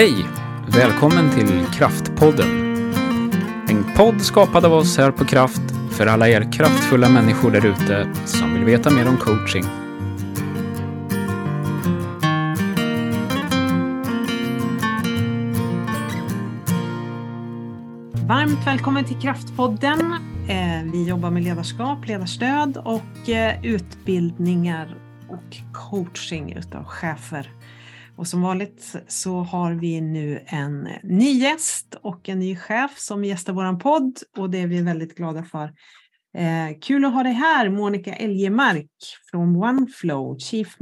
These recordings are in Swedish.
Hej! Välkommen till Kraftpodden. En podd skapad av oss här på Kraft för alla er kraftfulla människor där ute som vill veta mer om coaching. Varmt välkommen till Kraftpodden. Vi jobbar med ledarskap, ledarstöd och utbildningar och coaching utav chefer. Och som vanligt så har vi nu en ny gäst och en ny chef som gästar våran podd. Och det är vi väldigt glada för. Kul att ha dig här, Monica Elgemark från OneFlow, Chief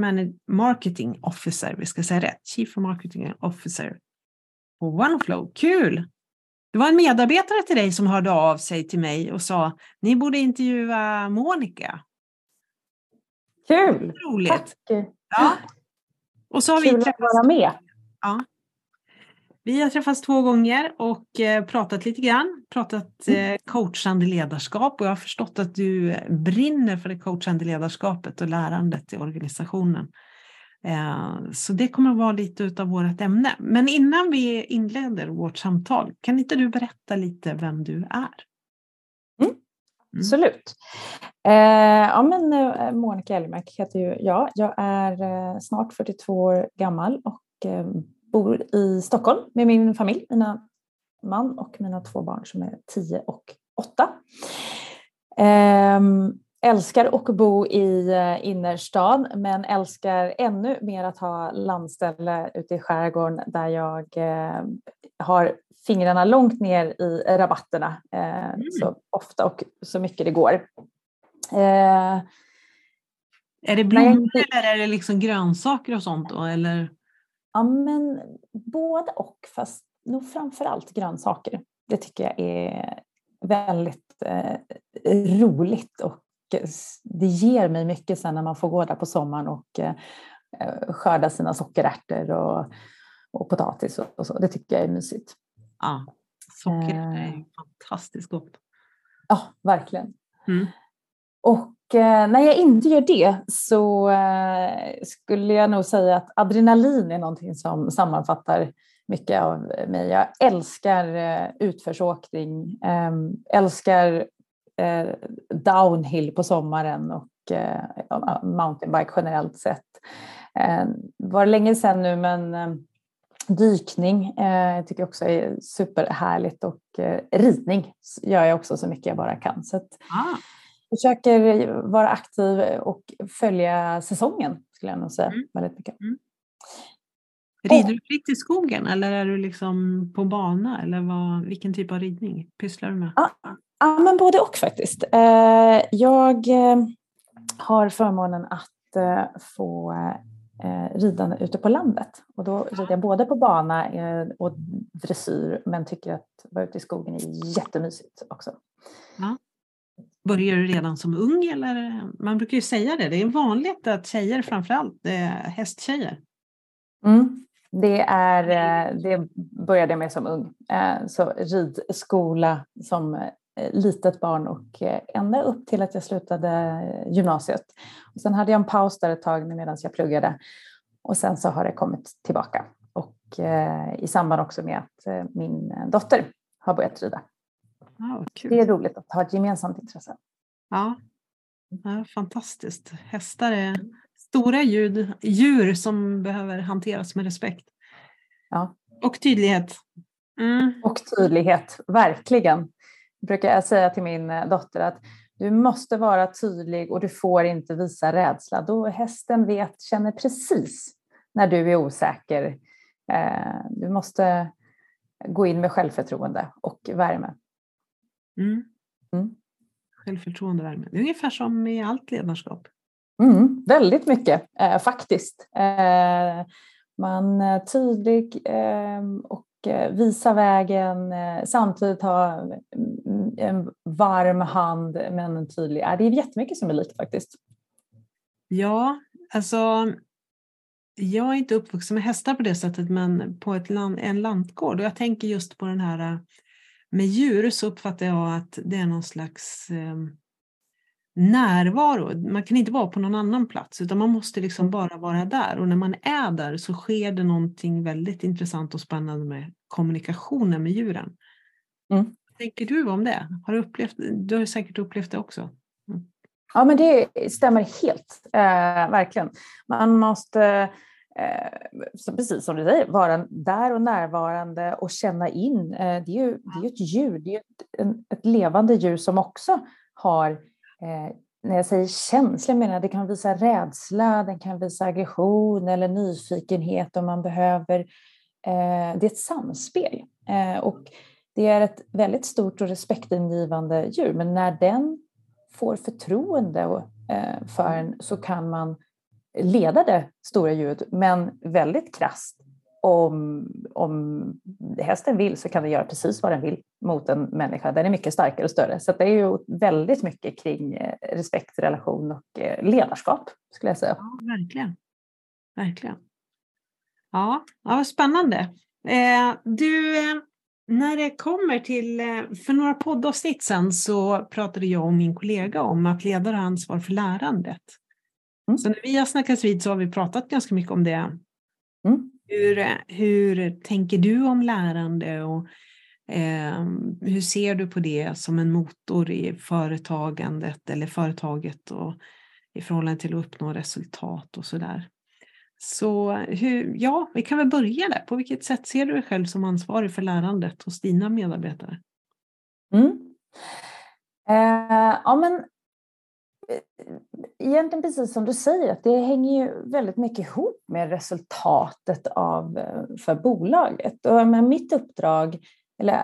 Marketing Officer. Vi ska säga rätt, Chief Marketing Officer på OneFlow. Kul! Det var en medarbetare till dig som hörde av sig till mig och sa, ni borde intervjua Monica. Kul! Roligt. Tack! Ja. Och så har vi träffats med. Ja. Vi har träffats 2 gånger och pratat lite grann. Pratat coachande ledarskap. Och jag har förstått att du brinner för det coachande ledarskapet och lärandet i organisationen. Så det kommer att vara lite utav vårt ämne. Men innan vi inleder vårt samtal, kan inte du berätta lite vem du är? Mm. Absolut. Monica Elgemark heter ju jag. Jag är snart 42 år gammal och bor i Stockholm med min familj, mina man och mina 2 barn som är 10 och 8. Älskar att bo i innerstan, men älskar ännu mer att ha landställe ute i skärgården där jag har fingrarna långt ner i rabatterna så ofta och så mycket det går. Är det blommor eller är det liksom grönsaker och sånt då? Eller? Ja, men både och, fast nog framförallt grönsaker. Det tycker jag är väldigt roligt och det ger mig mycket sen när man får gå där på sommaren och skörda sina sockerärtor och potatis och så. Det tycker jag är mysigt. Ja, sockerärtor är fantastiskt gott. Ja, verkligen. Mm. Och när jag inte gör det så skulle jag nog säga att adrenalin är någonting som sammanfattar mycket av mig. Jag älskar utförsåkning, älskar downhill på sommaren och mountainbike generellt sett. Var länge sedan nu, men dykning tycker jag också är superhärligt och ridning gör jag också så mycket jag bara kan. Så att jag försöker vara aktiv och följa säsongen skulle jag nog säga väldigt mycket. Mm. Rider du fritt i skogen eller är du liksom på bana eller vilken typ av ridning pysslar du med? Ja, men både och faktiskt. Jag har förmånen att få rida ute på landet. Och då rider jag både på bana och dressyr, men tycker att vara ute i skogen är jättemysigt också. Ja. Börjar du redan som ung? Eller? Man brukar ju säga det. Det är vanligt att tjejer, framförallt hästtjejer. Mm. Det började jag med som ung. Så ridskola som litet barn och ända upp till att jag slutade gymnasiet. Och sen hade jag en paus där ett tag medan jag pluggade. Och sen så har det kommit tillbaka. Och i samband också med att min dotter har börjat rida. Oh, cool. Det är roligt att ha ett gemensamt intresse. Ja, fantastiskt. Hästar är stora djur som behöver hanteras med respekt. Ja. Och tydlighet. Mm. Och tydlighet, verkligen. Brukar jag säga till min dotter att du måste vara tydlig och du får inte visa rädsla. Då hästen känner precis när du är osäker. Du måste gå in med självförtroende och värme. Mm. Mm. Självförtroende och värme. Det är ungefär som i allt ledarskap. Mm, väldigt mycket faktiskt. Man är tydlig och visa vägen, samtidigt ha en varm hand men en tydlig. Det är jättemycket som är likt faktiskt. Ja, alltså jag är inte uppvuxen med hästar på det sättet, men på en lantgård. Och jag tänker just på den här med djur, så uppfattar jag att det är någon slags närvaro. Man kan inte vara på någon annan plats, utan man måste liksom bara vara där. Och när man är där så sker det någonting väldigt intressant och spännande med kommunikationen med djuren. Mm. Vad tänker du om det? Har du upplevt, du har säkert upplevt det också. Mm. Ja, men det stämmer helt. Verkligen. Man måste, precis som du säger, vara där och närvarande och känna in. Det är ju ett djur, det är ett levande djur som också har... När jag säger känsla menar jag, det kan visa rädsla, den kan visa aggression eller nyfikenhet om man behöver. Det är ett samspel och det är ett väldigt stort och respektingivande djur, men när den får förtroende för en så kan man leda det stora djuret, men väldigt krasst. Om hästen vill så kan den göra precis vad den vill mot en människa. Den är mycket starkare och större. Så det är ju väldigt mycket kring respekt, relation och ledarskap skulle jag säga. Ja, verkligen. Verkligen. Ja, vad spännande. Du, när det kommer till, för några poddavsnitt sen så pratade jag och min kollega om att ledare har ansvar för lärandet. Mm. Så när vi har snackats vid så har vi pratat ganska mycket om det. Mm. Hur tänker du om lärande och hur ser du på det som en motor i företagandet eller företaget och i förhållande till att uppnå resultat och sådär? Så vi kan väl börja där. På vilket sätt ser du dig själv som ansvarig för lärandet hos dina medarbetare? Mm. Egentligen precis som du säger, att det hänger ju väldigt mycket ihop med resultatet för bolaget. Och mitt uppdrag, eller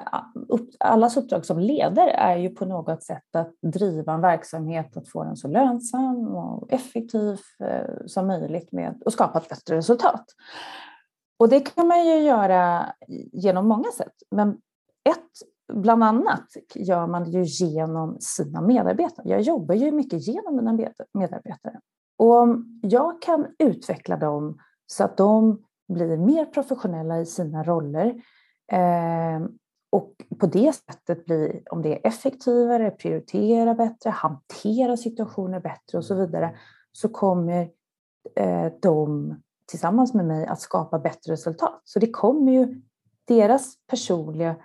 allas uppdrag som ledare, är ju på något sätt att driva en verksamhet, att få den så lönsam och effektiv som möjligt med, och skapa ett bättre resultat. Och det kan man ju göra genom många sätt, men bland annat gör man det ju genom sina medarbetare. Jag jobbar ju mycket genom mina medarbetare. Och om jag kan utveckla dem så att de blir mer professionella i sina roller och på det sättet blir, om det är effektivare, prioritera bättre, hantera situationer bättre och så vidare, så kommer de tillsammans med mig att skapa bättre resultat. Så det kommer ju deras personliga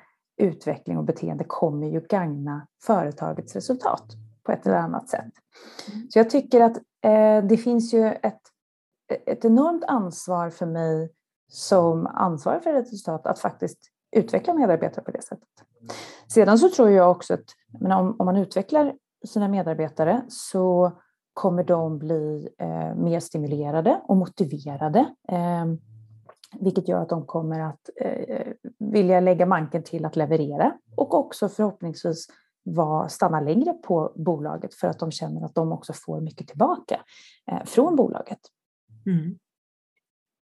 utveckling och beteende kommer ju gagna företagets resultat på ett eller annat sätt. Så jag tycker att det finns ju ett enormt ansvar för mig som ansvarig för resultat att faktiskt utveckla medarbetare på det sättet. Sedan så tror jag också att om man utvecklar sina medarbetare så kommer de bli mer stimulerade och motiverade. Vilket gör att de kommer att vilja lägga manken till att leverera. Och också förhoppningsvis stanna längre på bolaget. För att de känner att de också får mycket tillbaka från bolaget. Mm.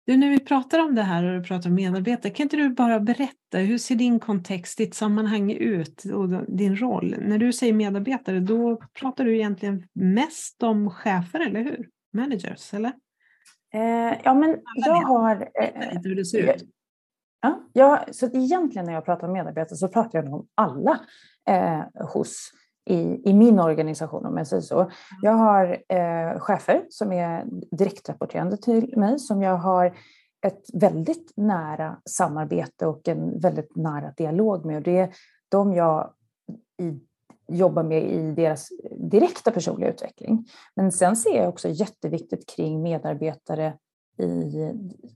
Du, när vi pratar om det här och du pratar om medarbetare. Kan inte du bara berätta, hur ser din kontext, ditt sammanhang ut och din roll? När du säger medarbetare, då pratar du egentligen mest om chefer, eller hur? Managers, eller? Så egentligen när jag pratar om medarbetare så pratar jag om alla i min organisation, om jag säger så. Jag har chefer som är direktrapporterande till mig, som jag har ett väldigt nära samarbete och en väldigt nära dialog med. Och det är de jag jobbar med i deras direkta personliga utveckling. Men sen ser jag också jätteviktigt kring medarbetare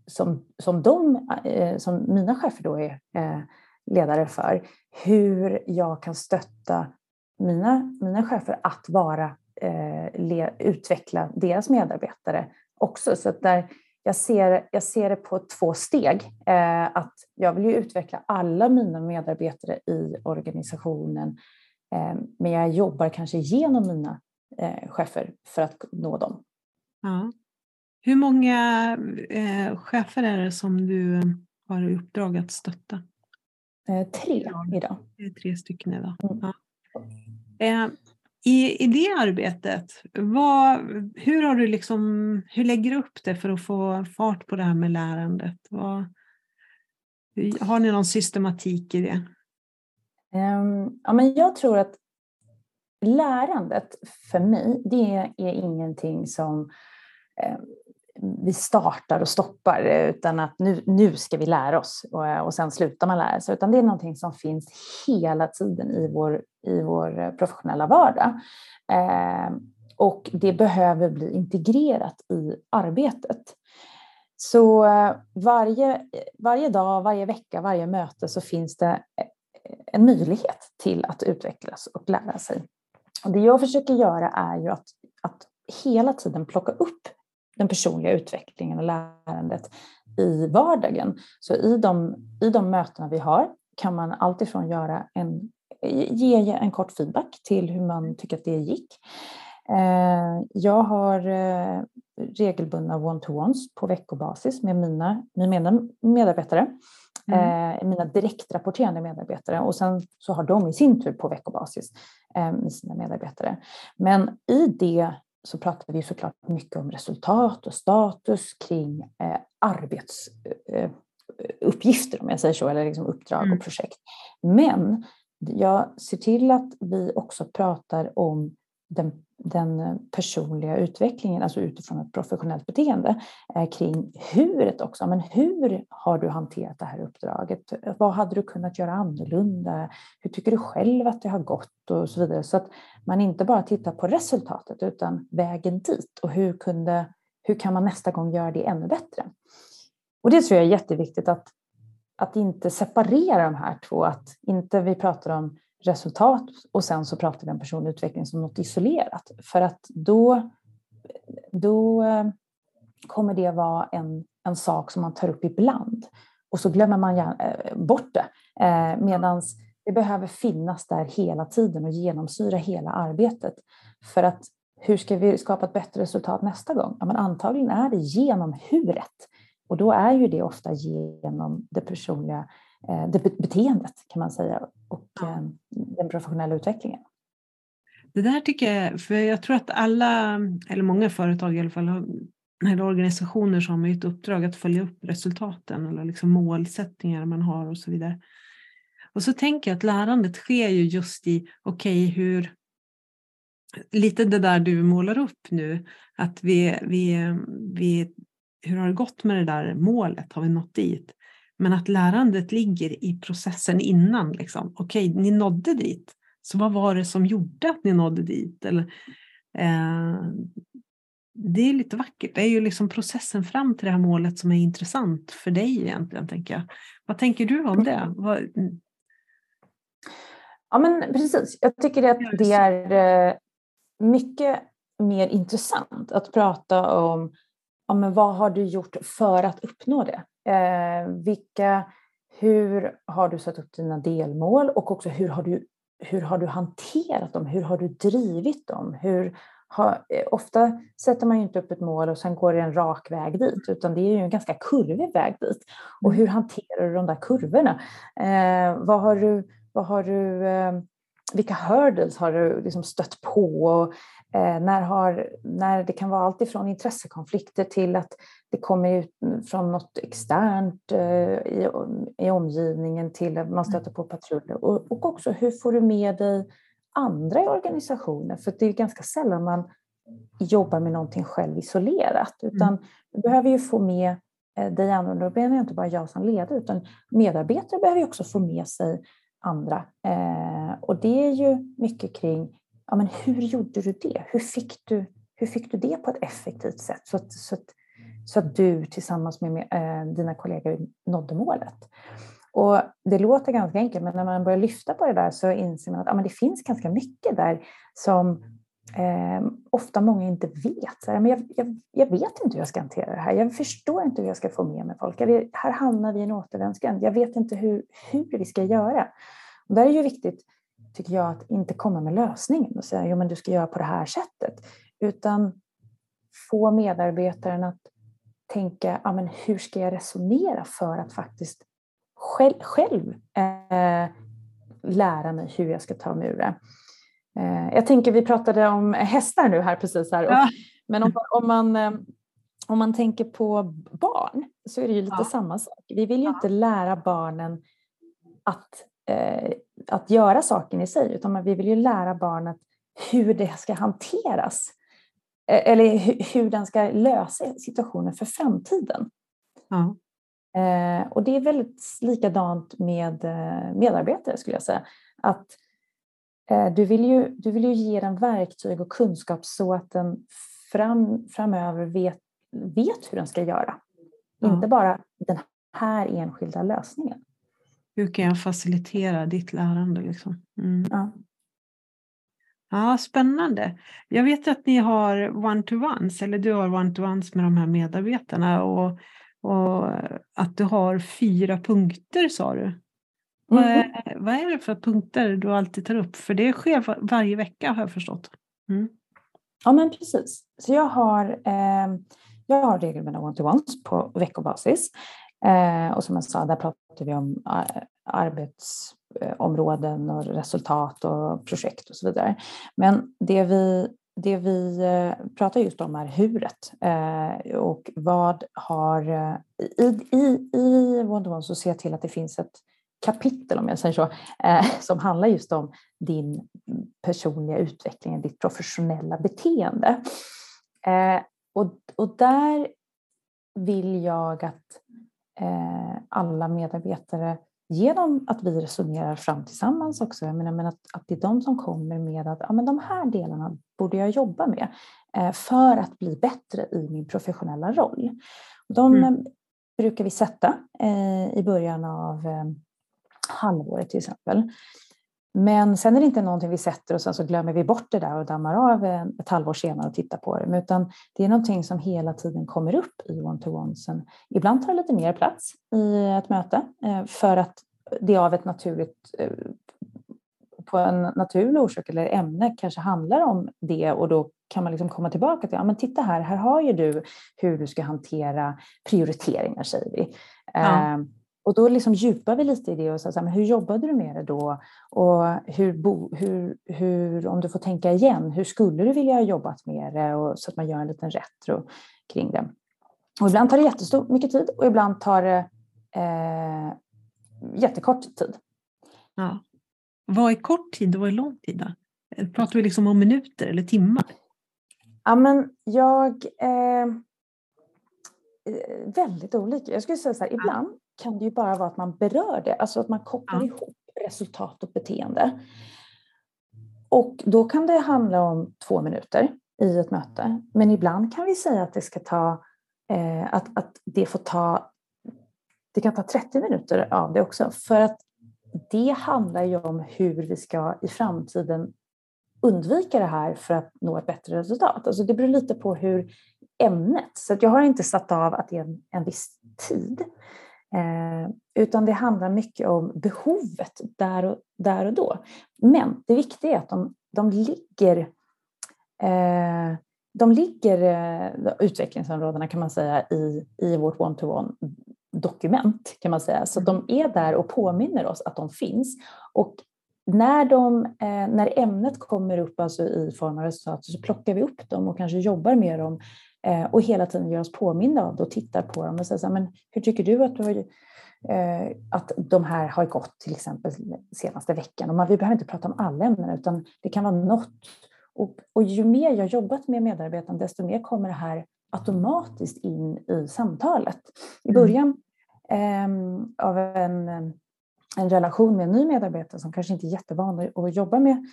som mina chefer då är ledare för. Hur jag kan stötta mina chefer att utveckla deras medarbetare också. Så att där jag ser det på 2 steg. Att jag vill ju utveckla alla mina medarbetare i organisationen. Men jag jobbar kanske genom mina chefer för att nå dem. Ja. Hur många chefer är det som du har i uppdrag att stötta? 3 idag. Det är 3 stycken idag. Ja. I det arbetet, hur lägger du upp det för att få fart på det här med lärandet? Har ni någon systematik i det? Jag tror att lärandet för mig, det är ingenting som vi startar och stoppar, utan att nu ska vi lära oss och sen slutar man lära sig, utan det är någonting som finns hela tiden i vår professionella vardag. Och det behöver bli integrerat i arbetet. Så varje dag, varje vecka, varje möte så finns det en möjlighet till att utvecklas och lära sig. Och det jag försöker göra är ju att hela tiden plocka upp den personliga utvecklingen och lärandet i vardagen. Så i de mötena vi har kan man alltifrån göra ge en kort feedback till hur man tycker att det gick. Jag har regelbundna one-to-ones på veckobasis med mina medarbetare. Mina direktrapporterande medarbetare, och sen så har de i sin tur på veckobasis med sina medarbetare. Men i det så pratar vi såklart mycket om resultat och status kring arbetsuppgifter, om jag säger så, eller liksom uppdrag och projekt. Men jag ser till att vi också pratar om den personliga utvecklingen, alltså utifrån ett professionellt beteende, kring huret också. Men hur har du hanterat det här uppdraget? Vad hade du kunnat göra annorlunda? Hur tycker du själv att det har gått? Och så vidare. Så att man inte bara tittar på resultatet utan vägen dit. Och hur kan man nästa gång göra det ännu bättre? Och det tror jag är jätteviktigt att inte separera de här två. Att inte vi pratar om resultat och sen så pratar vi om personlig utveckling som något isolerat, för att då kommer det vara en sak som man tar upp ibland och så glömmer man bort det, medan det behöver finnas där hela tiden och genomsyra hela arbetet. För att hur ska vi skapa ett bättre resultat nästa gång? Ja, men antagligen är det genom huret, och då är ju det ofta genom det personliga beteendet, kan man säga, och den professionella utvecklingen. Det där tycker jag, för jag tror att alla, eller många företag i alla fall, eller organisationer som har ett uppdrag att följa upp resultaten eller liksom målsättningar man har och så vidare. Och så tänker jag att lärandet sker ju just i, hur lite det där du målar upp nu, att vi hur har det gått med det där målet? Har vi nått dit? Men att lärandet ligger i processen innan. Liksom. Ni nådde dit. Så vad var det som gjorde att ni nådde dit? Eller, det är lite vackert. Det är ju liksom processen fram till det här målet som är intressant för dig egentligen, tänker jag. Vad tänker du om det? Ja, men precis. Jag tycker att det är mycket mer intressant att prata om, men vad har du gjort för att uppnå det? Hur har du satt upp dina delmål, och också hur har du hanterat dem? Hur har du drivit dem? Ofta sätter man ju inte upp ett mål och sen går det en rak väg dit, utan det är ju en ganska kurvig väg dit. Och hur hanterar du de där kurvorna? Vilka hurdles har du liksom stött på? Och när det kan vara allt ifrån intressekonflikter till att det kommer ut från något externt i omgivningen, till att man stöter på patruller. Och också hur får du med dig andra i organisationen? För det är ganska sällan man jobbar med någonting själv isolerat. Utan du behöver ju få med dig andra. Då menar jag inte bara jag som ledare, utan medarbetare behöver ju också få med sig andra. Och det är ju mycket kring, men hur gjorde du det? Hur fick du det på ett effektivt sätt? Så att du tillsammans med dina kollegor nådde målet. Och det låter ganska enkelt, men när man börjar lyfta på det där så inser man att det finns ganska mycket där som ofta många inte vet. Så här, men jag vet inte hur jag ska hantera det här. Jag förstår inte hur jag ska få med mig folk. Här hamnar vi i en återvändsgränd. Jag vet inte hur vi ska göra. Och där är ju viktigt, tycker jag, att inte komma med lösningen och säga, men du ska göra på det här sättet. Utan få medarbetaren att tänka, men hur ska jag resonera för att faktiskt själv lära mig hur jag ska ta mig ur det. Jag tänker, vi pratade om hästar nu här precis här. Ja. Men om man tänker på barn så är det ju lite samma sak. Vi vill ju inte lära barnen att göra saken i sig, utan vi vill ju lära barnet hur det ska hanteras. Eller hur den ska lösa situationen för framtiden. Ja. Och det är väldigt likadant med medarbetare, skulle jag säga. Att du vill ju ge den verktyg och kunskap så att den framöver vet hur den ska göra. Ja. Inte bara den här enskilda lösningen. Hur kan jag facilitera ditt lärande? Liksom? Mm. Ja. Ja, spännande. Jag vet att ni har one-to-ones, eller du har one-to-ones med de här medarbetarna och att du har 4 punkter, sa du. Mm. Vad är det för punkter du alltid tar upp? För det sker varje vecka, har jag förstått. Mm. Ja, men precis. Så jag har regelbundna one-to-ones på veckobasis. Och som jag sa, där pratar vi om arbetsområden och resultat och projekt och så vidare. Men det vi pratar just om är huret. Och vad har... I one-to-one så ser jag till att det finns ett kapitel, om jag säger så, som handlar just om din personliga utveckling, ditt professionella beteende. Och där vill jag att alla medarbetare, genom att vi resonerar fram tillsammans också, jag menar, men att det är de som kommer med att ja, men de här delarna borde jag jobba med för att bli bättre i min professionella roll. De brukar vi sätta i början av halvåret till exempel. Men sen är det inte någonting vi sätter och sen så glömmer vi bort det där och dammar av ett halvår senare och tittar på det. Utan det är någonting som hela tiden kommer upp i one-to-onesen. Ibland tar det lite mer plats i ett möte för att det av ett naturligt, på en naturlig orsak eller ämne kanske handlar om det, och då kan man liksom komma tillbaka till, ja men titta här har ju du hur du ska hantera prioriteringar, säger vi. Ja. Och då liksom djupar vi lite i det och så här, men hur jobbade du med det då? Och hur, om du får tänka igen, hur skulle du vilja ha jobbat med det? Och så att man gör en liten retro kring det. Och ibland tar det mycket tid och ibland tar det jättekort tid. Ja. Vad är kort tid och vad är lång tid då? Pratar vi liksom om minuter eller timmar? Ja, men jag... väldigt olika. Jag skulle säga så här, ibland kan det ju bara vara att man berör det. Alltså att man kopplar ihop resultat och beteende. Och då kan det handla om 2 minuter i ett möte. Men ibland kan vi säga att det ska ta... Det kan ta 30 minuter av det också. För att det handlar ju om hur vi ska i framtiden undvika det här för att nå ett bättre resultat. Alltså det beror lite på hur ämnet. Så att jag har inte satt av att det är en viss tid. Utan det handlar mycket om behovet där och då. Men det viktiga är att de ligger utvecklingsområdena, kan man säga, i vårt one-to-one dokument, kan man säga. Så de är där och påminner oss att de finns. Och när ämnet kommer upp, alltså i form av resultat, så plockar vi upp dem och kanske jobbar med dem och hela tiden gör oss påminna av det och tittar på dem och säger så här, men hur tycker du att att de här har gått, till exempel senaste veckan? Och vi behöver inte prata om alla ämnen, utan det kan vara något. Och ju mer jag jobbat med medarbetarna, desto mer kommer det här automatiskt in i samtalet. I början av en relation med en ny medarbetare som kanske inte är jättevan att jobba med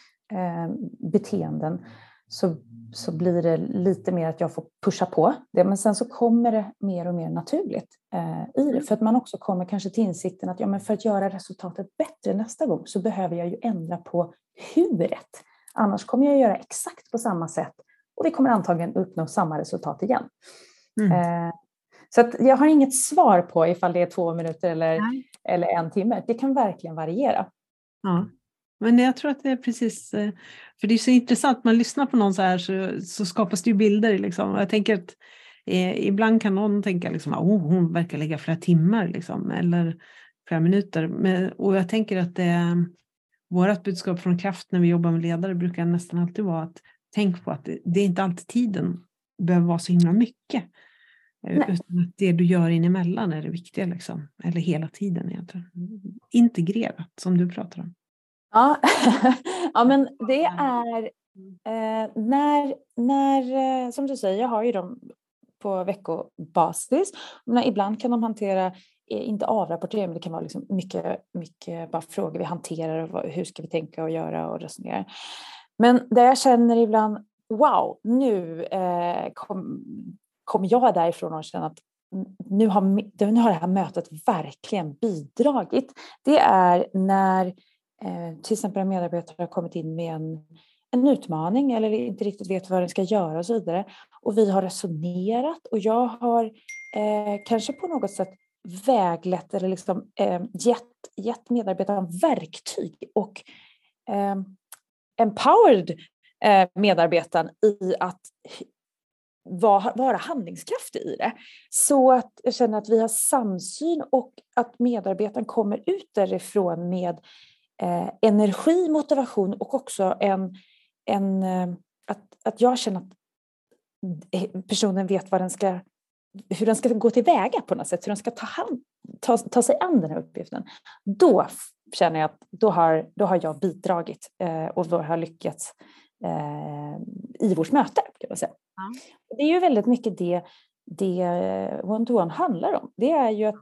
beteenden, så blir det lite mer att jag får pusha på det. Men sen så kommer det mer och mer naturligt i det. För att man också kommer kanske till insikten att ja, men för att göra resultatet bättre nästa gång så behöver jag ju ändra på huret. Annars kommer jag göra exakt på samma sätt och vi kommer antagligen uppnå samma resultat igen. Så att jag har inget svar på ifall det är 2 minuter eller 1 timme. Det kan verkligen variera. Ja, men jag tror att det är precis... För det är så intressant. Man lyssnar på någon så här, så skapas det ju bilder. Liksom. Jag tänker att ibland kan någon tänka liksom, hon verkar lägga flera timmar. Liksom, eller flera minuter. Och jag tänker att vårt budskap från Kraft när vi jobbar med ledare brukar nästan alltid vara att tänk på att det är inte alltid tiden behöver vara så himla mycket. Utan att det du gör inemellan är det viktiga liksom. Eller hela tiden egentligen. Integrerat som du pratar om. Ja, ja men det är När, som du säger, jag har ju dem på veckobasis. Men ibland kan de hantera, inte avrapportering, men det kan vara liksom mycket bara frågor vi hanterar och hur ska vi tänka och göra och resonera. Men där jag känner ibland, wow, nu kom jag därifrån och känner att nu har det här mötet verkligen bidragit. Det är när till exempel en medarbetare har kommit in med en utmaning eller inte riktigt vet vad den ska göra och så vidare. Och vi har resonerat och jag har kanske på något sätt väglett eller liksom gett medarbetaren verktyg och empowered medarbetaren i att vara handlingskraftig i det. Så att jag känner att vi har samsyn och att medarbetaren kommer ut därifrån med energi, motivation och också att jag känner att personen vet hur den ska gå tillväga på något sätt, hur den ska ta sig an den här uppgiften. Då känner jag att då har jag bidragit och då har lyckats i vårt möte, kan man säga. Ja. Det är ju väldigt mycket det one-to-one handlar om. Det är ju att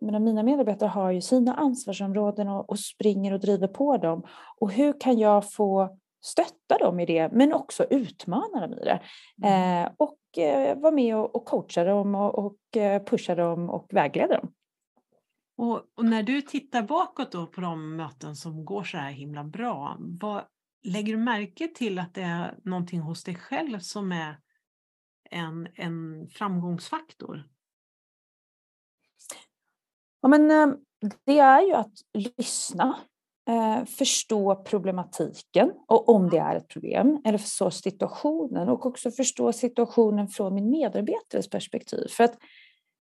mina medarbetare har ju sina ansvarsområden och springer och driver på dem. Och hur kan jag få stötta dem i det, men också utmana dem i det. Och vara med och coacha dem och pusha dem och vägleda dem. Och när du tittar bakåt då på de möten som går så här himla bra, lägger du märke till att det är någonting hos dig själv som är en framgångsfaktor? Ja, men det är ju att lyssna, förstå problematiken och om det är ett problem eller förstå situationen och också förstå situationen från min medarbetares perspektiv. För att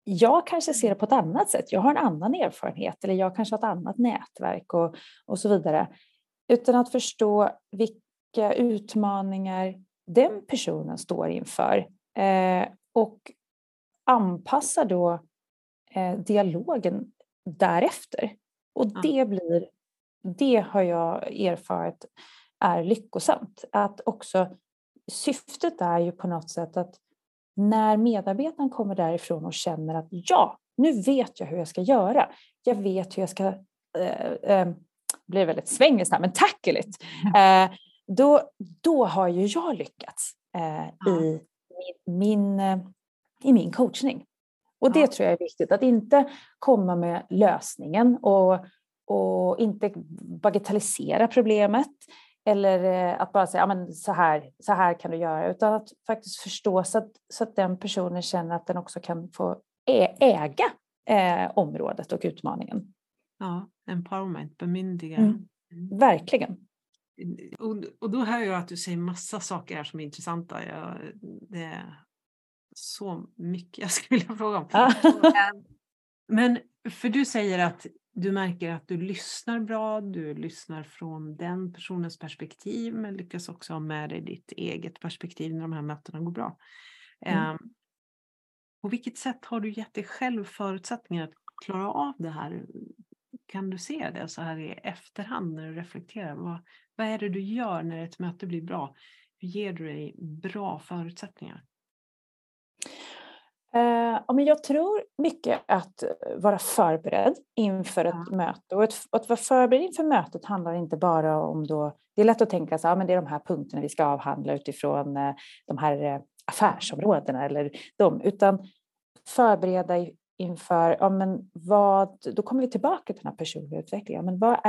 jag kanske ser det på ett annat sätt. Jag har en annan erfarenhet eller jag kanske har ett annat nätverk och så vidare. Utan att förstå vilka utmaningar den personen står inför. Och anpassa då dialogen därefter. Och det har jag erfarit är lyckosamt. Att också syftet är ju på något sätt att när medarbetaren kommer därifrån och känner att ja, nu vet jag hur jag ska göra. Jag vet hur jag ska... blir väldigt svängigt här, men tackligt. Då har ju jag lyckats i min coachning. Och det tror jag är viktigt. Att inte komma med lösningen och inte bagatellisera problemet. Eller att bara säga, ja, men så här kan du göra. Utan att faktiskt förstå så att den personen känner att den också kan få äga området och utmaningen. Ja, empowerment, bemyndiga. Verkligen. Och då hör jag att du säger massa saker här som är intressanta. Det är så mycket jag skulle vilja fråga om. Men för du säger att du märker att du lyssnar bra. Du lyssnar från den personens perspektiv. Men lyckas också ha med dig ditt eget perspektiv när de här mötena går bra. På vilket sätt har du gett dig själv förutsättningar att klara av det här? Kan du se det så här i efterhand när du reflekterar? Vad är det du gör när ett möte blir bra? Hur ger du dig bra förutsättningar? Jag tror mycket att vara förberedd inför ett möte. Och att vara förberedd inför mötet handlar inte bara om då... Det är lätt att tänka så, men det är de här punkterna vi ska avhandla utifrån de här affärsområdena. Eller utan förbereda inför, då kommer vi tillbaka till den här personliga utvecklingen. Men vad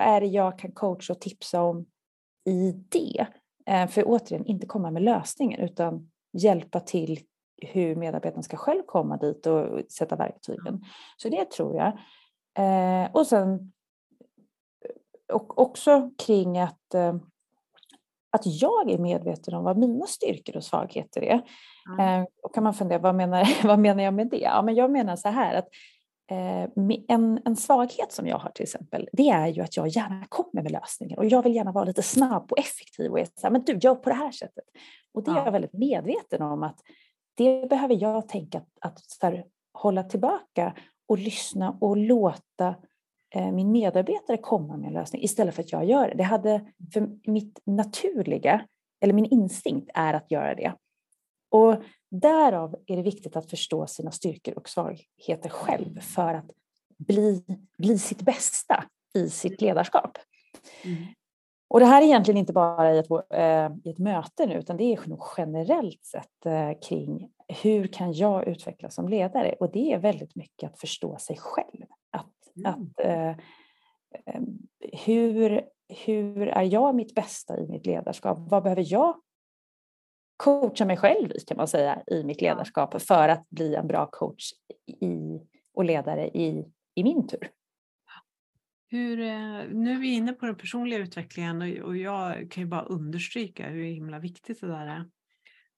är det jag kan coacha och tipsa om i det? För återigen, inte komma med lösningen utan hjälpa till hur medarbetaren ska själv komma dit och sätta verktygen. Så det tror jag. Och sen och också kring att jag är medveten om vad mina styrkor och svagheter är. Och kan man fundera, vad menar jag med det? Ja, men jag menar så här att en svaghet som jag har till exempel, det är ju att jag gärna kommer med lösningar. Och jag vill gärna vara lite snabb och effektiv och så här, men du, gör på det här sättet. Och det är jag väldigt medveten om att det behöver jag tänka att så här, hålla tillbaka och lyssna och låta min medarbetare komma med en lösning istället för att jag gör det. Det hade, för mitt naturliga, eller min instinkt är att göra det. Och därav är det viktigt att förstå sina styrkor och svagheter själv för att bli sitt bästa i sitt ledarskap. Mm. Och det här är egentligen inte bara i ett möte nu, utan det är nog generellt sett kring hur kan jag utvecklas som ledare? Och det är väldigt mycket att förstå sig själv. Hur är jag mitt bästa i mitt ledarskap? Vad behöver jag coacha mig själv i, kan man säga, i mitt ledarskap för att bli en bra coach och ledare i min tur? Nu är vi inne på den personliga utvecklingen och jag kan ju bara understryka hur himla viktigt det där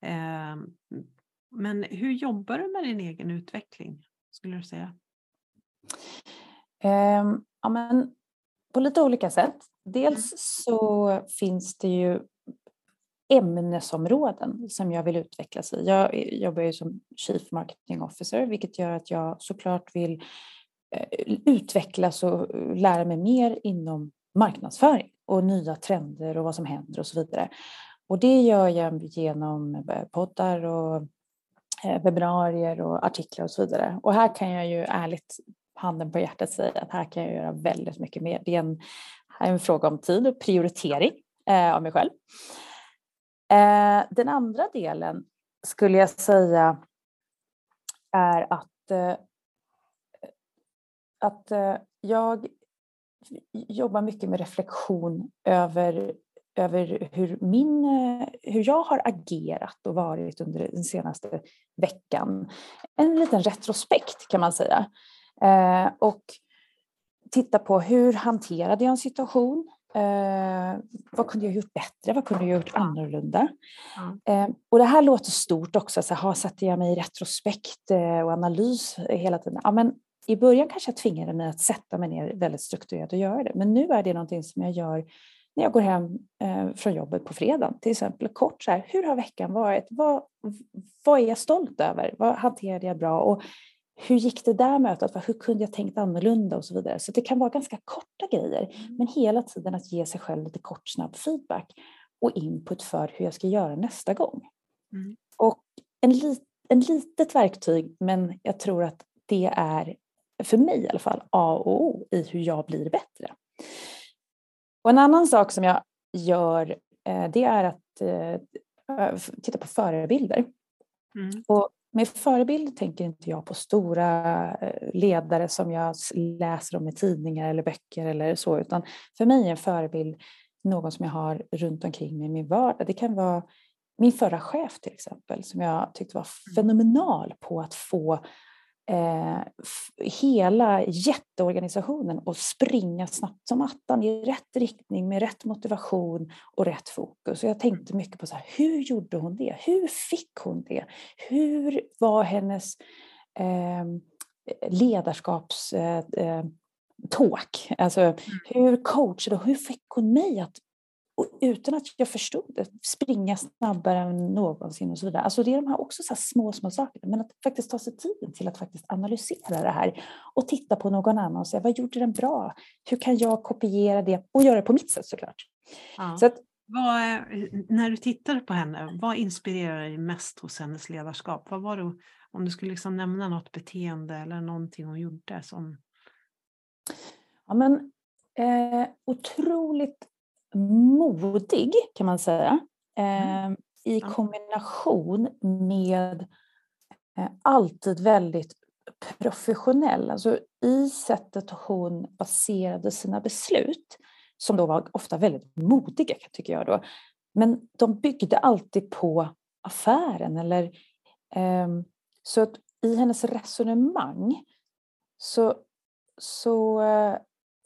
är. Men hur jobbar du med din egen utveckling, skulle du säga? Ja, men på lite olika sätt. Dels så finns det ju ämnesområden som jag vill utvecklas i. Jag jobbar ju som Chief Marketing Officer, vilket gör att jag såklart vill utvecklas och lära mig mer inom marknadsföring och nya trender och vad som händer och så vidare. Och det gör jag genom poddar och webbinarier och artiklar och så vidare. Och här kan jag ju ärligt, handen på hjärtat, säga att här kan jag göra väldigt mycket mer. Det är en fråga om tid och prioritering av mig själv. Den andra delen skulle jag säga är att jag jobbar mycket med reflektion över hur jag har agerat och varit under den senaste veckan. En liten retrospekt, kan man säga. Och titta på hur hanterade jag en situation. Vad kunde jag gjort bättre? Vad kunde jag gjort annorlunda? Och det här låter stort också. Så här, satte jag mig i retrospekt och analys hela tiden? Ja, men i början kanske jag tvingade mig att sätta mig ner väldigt strukturerat och göra det. Men nu är det någonting som jag gör när jag går hem från jobbet på fredag. Till exempel kort så här, hur har veckan varit? Vad är jag stolt över? Vad hanterade jag bra? Och hur gick det där mötet? Hur kunde jag tänkt annorlunda och så vidare? Så det kan vara ganska korta grejer. Men hela tiden att ge sig själv lite kort, snabb feedback. Och input för hur jag ska göra nästa gång. Mm. Och en litet verktyg. Men jag tror att det är, för mig i alla fall, A och O i hur jag blir bättre. Och en annan sak som jag gör, det är att titta på förebilder. Mm. Och med förebild tänker inte jag på stora ledare som jag läser om i tidningar eller böcker eller så, utan för mig är en förebild någon som jag har runt omkring mig i min vardag. Det kan vara min förra chef till exempel, som jag tyckte var fenomenal på att få hela jätteorganisationen och springa snabbt som attan i rätt riktning med rätt motivation och rätt fokus. Och jag tänkte mycket på så här, hur gjorde hon det? Hur fick hon det? Hur var hennes ledarskapståk? Alltså, hur coachade och hur fick hon mig att, och utan att jag förstod det, springa snabbare än någonsin och så vidare. Alltså det är de här också så här små sakerna. Men att faktiskt ta sig tiden till att faktiskt analysera det här. Och titta på någon annan och säga, vad gjorde den bra? Hur kan jag kopiera det och göra det på mitt sätt, såklart. Ja. Så att, när du tittade på henne, vad inspirerar dig mest hos hennes ledarskap? Vad var det, om du skulle liksom nämna något beteende eller någonting hon gjorde som... Ja, men otroligt modig, kan man säga, i kombination med alltid väldigt professionell. Alltså i sättet hon baserade sina beslut, som då var ofta väldigt modiga, tycker jag då. Men de byggde alltid på affären. Så att i hennes resonemang så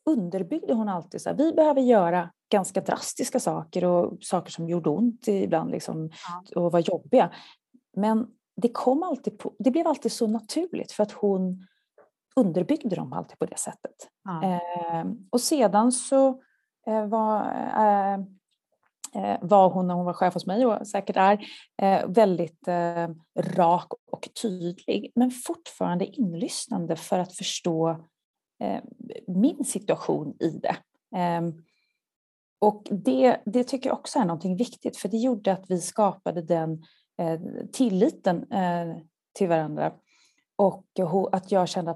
underbyggde hon alltid så här, vi behöver göra ganska drastiska saker och saker som gjorde ont ibland liksom, och var jobbiga. Men det blev alltid så naturligt för att hon underbyggde dem alltid på det sättet. Ja. Och sedan så var hon, när hon var chef hos mig och säkert är, väldigt rak och tydlig, men fortfarande inlyssnande för att förstå min situation i det. Och det tycker jag också är någonting viktigt, för det gjorde att vi skapade den tilliten till varandra, och att jag kände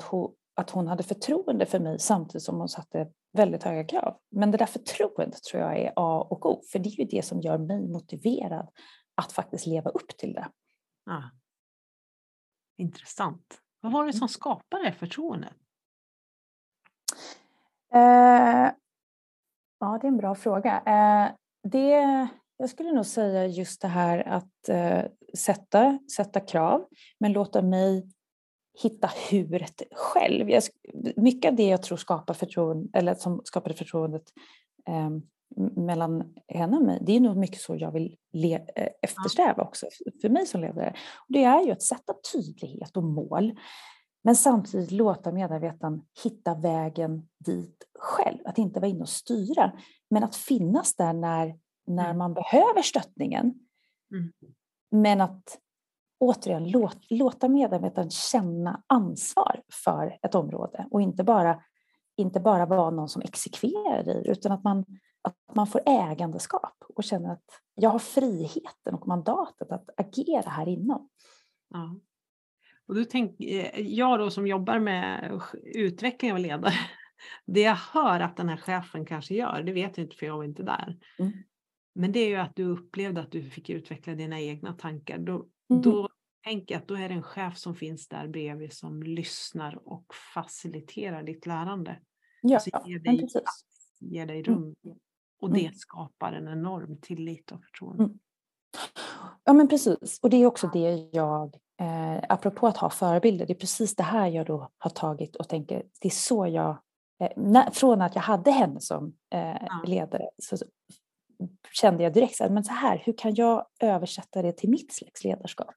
att hon hade förtroende för mig samtidigt som hon satte väldigt höga krav. Men det där förtroendet tror jag är A och O, för det är ju det som gör mig motiverad att faktiskt leva upp till det. Ah. Intressant. Vad var det som skapade förtroendet? Ja, det är en bra fråga. Jag skulle nog säga just det här att sätta krav, men låta mig hitta huret själv. Mycket av det jag tror skapade förtroendet mellan henne och mig, det är nog mycket så jag vill eftersträva också för mig som ledare. Och det är ju att sätta tydlighet och mål, men samtidigt låta medarbetaren hitta vägen dit själv. Att inte vara inne och styra, men att finnas där när man behöver stöttningen. Mm. Men att återigen låta medarbetaren känna ansvar för ett område. Och inte bara vara någon som exekverar i, utan att man får ägandeskap. Och känner att jag har friheten och mandatet att agera här inom. Ja. Och jag då som jobbar med utveckling av ledare, det jag hör att den här chefen kanske gör, det vet jag inte för jag var inte där. Mm. Men det är ju att du upplevde att du fick utveckla dina egna tankar. Då tänker jag att då är det en chef som finns där bredvid som lyssnar och faciliterar ditt lärande. Ja, alltså ger dig rum. Mm. Och det skapar en enorm tillit och förtroende. Mm. Ja, men precis. Och det är också det jag... apropå att ha förebilder, det är precis det här jag då har tagit och tänker, det är så jag, från att jag hade henne som ledare, så kände jag direkt men så här, hur kan jag översätta det till mitt slags ledarskap?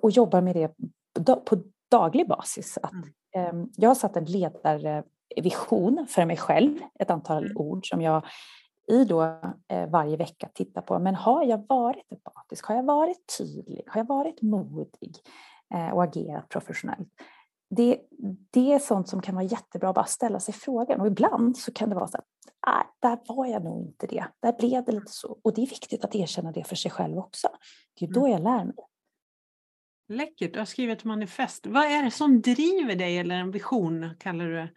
Och jobba med det på daglig basis. Jag har satt en ledarvision för mig själv, ett antal ord som jag varje vecka titta på. Men har jag varit empatisk? Har jag varit tydlig? Har jag varit modig? Och agerat professionellt? Det är sånt som kan vara jättebra. Bara ställa sig frågan. Och ibland så kan det vara så här. Där var jag nog inte det. Där blev det lite så. Och det är viktigt att erkänna det för sig själv också. Det är då jag lär mig. Läckert. Jag har skrivit ett manifest. Vad är det som driver dig? Eller en vision kallar du det?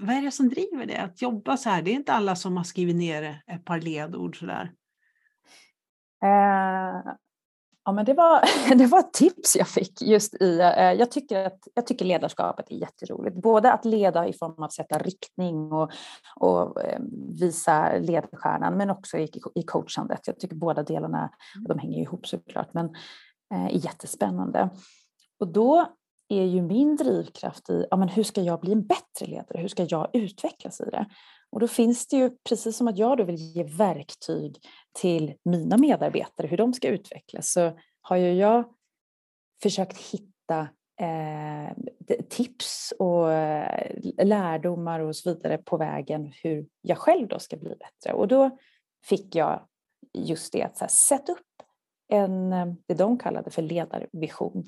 Vad är det som driver det att jobba så här? Det är inte alla som har skrivit ner ett par ledord så där. Ja, men det var ett tips jag fick just i. Jag tycker ledarskapet är jätteroligt. Både att leda i form av att sätta riktning och visa ledstjärnan, men också i coachandet. Jag tycker båda delarna, de hänger ihop såklart, men är jättespännande. Och då är ju min drivkraft i, ja, men hur ska jag bli en bättre ledare? Hur ska jag utvecklas i det? Och då finns det ju, precis som att jag då vill ge verktyg till mina medarbetare, hur de ska utvecklas, så har ju jag försökt hitta tips och lärdomar och så vidare på vägen hur jag själv då ska bli bättre. Och då fick jag just det, att så här, sätta upp det de kallade för ledarvision.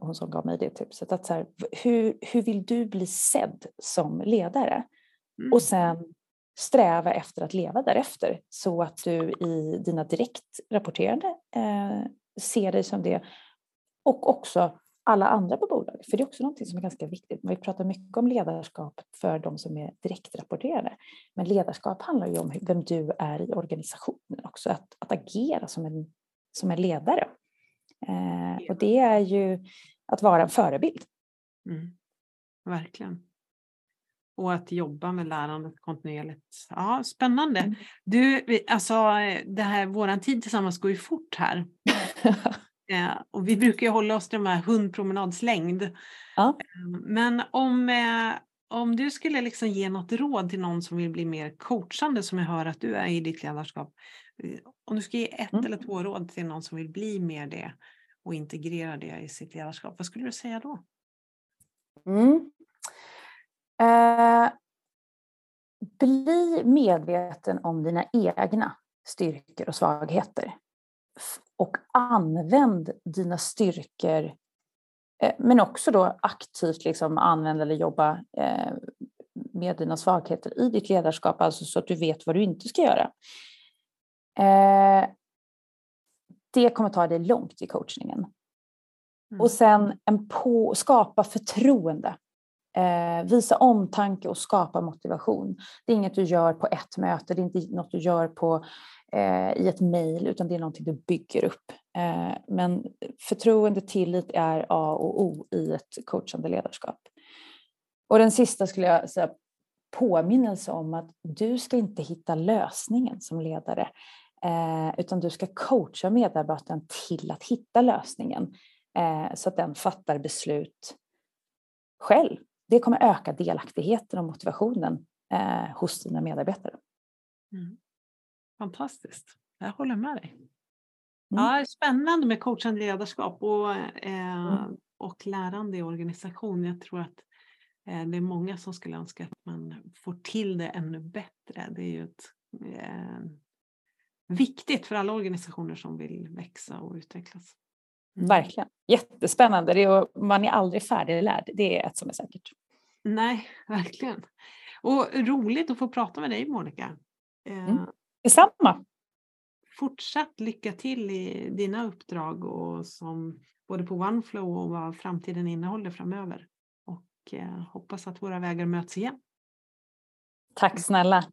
Hon som gav mig det tipset, att så här, hur vill du bli sedd som ledare? Mm. Och sen sträva efter att leva därefter, så att du i dina direkt rapporterande ser dig som det, och också alla andra på bolaget, för det är också någonting som är ganska viktigt. Vi pratar mycket om ledarskap för de som är direkt rapporterade, men ledarskap handlar ju om vem du är i organisationen också, att agera som en ledare. Och det är ju att vara en förebild. Mm, verkligen. Och att jobba med lärandet kontinuerligt. Ja, spännande. Mm. Du, alltså det här, våran tid tillsammans går ju fort här. Och vi brukar ju hålla oss till de här 100-promenadslängd. Ja. Men om du skulle liksom ge något råd till någon som vill bli mer coachande, som jag hör att du är i ditt ledarskap. Om du ska ge ett eller två råd till någon som vill bli mer det och integrera det i sitt ledarskap, vad skulle du säga då? Bli medveten om dina egna styrkor och svagheter. Och använd dina styrkor Men också då aktivt liksom använda eller jobba med dina svagheter i ditt ledarskap, alltså så att du vet vad du inte ska göra. Det kommer ta dig långt i coachningen. Mm. Och sen skapa förtroende. Visa omtanke och skapa motivation. Det är inget du gör på ett möte. Det är inte något du gör i ett mejl. Utan det är någonting du bygger upp. Men förtroende, tillit är A och O i ett coachande ledarskap. Och den sista skulle jag säga, påminnelse om att du ska inte hitta lösningen som ledare. Utan du ska coacha medarbetaren till att hitta lösningen. Så att den fattar beslut själv. Det kommer öka delaktigheten och motivationen hos dina medarbetare. Mm. Fantastiskt. Jag håller med dig. Mm. Ja, det är spännande med coachande ledarskap och lärande i organisation. Jag tror att det är många som skulle önska att man får till det ännu bättre. Det är ju viktigt för alla organisationer som vill växa och utvecklas. Mm. Verkligen. Jättespännande. Man är aldrig färdiglärd. Det är ett som är säkert. Nej, verkligen. Och roligt att få prata med dig, Monica. Detsamma. Fortsatt lycka till i dina uppdrag och som både på OneFlow och vad framtiden innehåller framöver. Och hoppas att våra vägar möts igen. Tack snälla.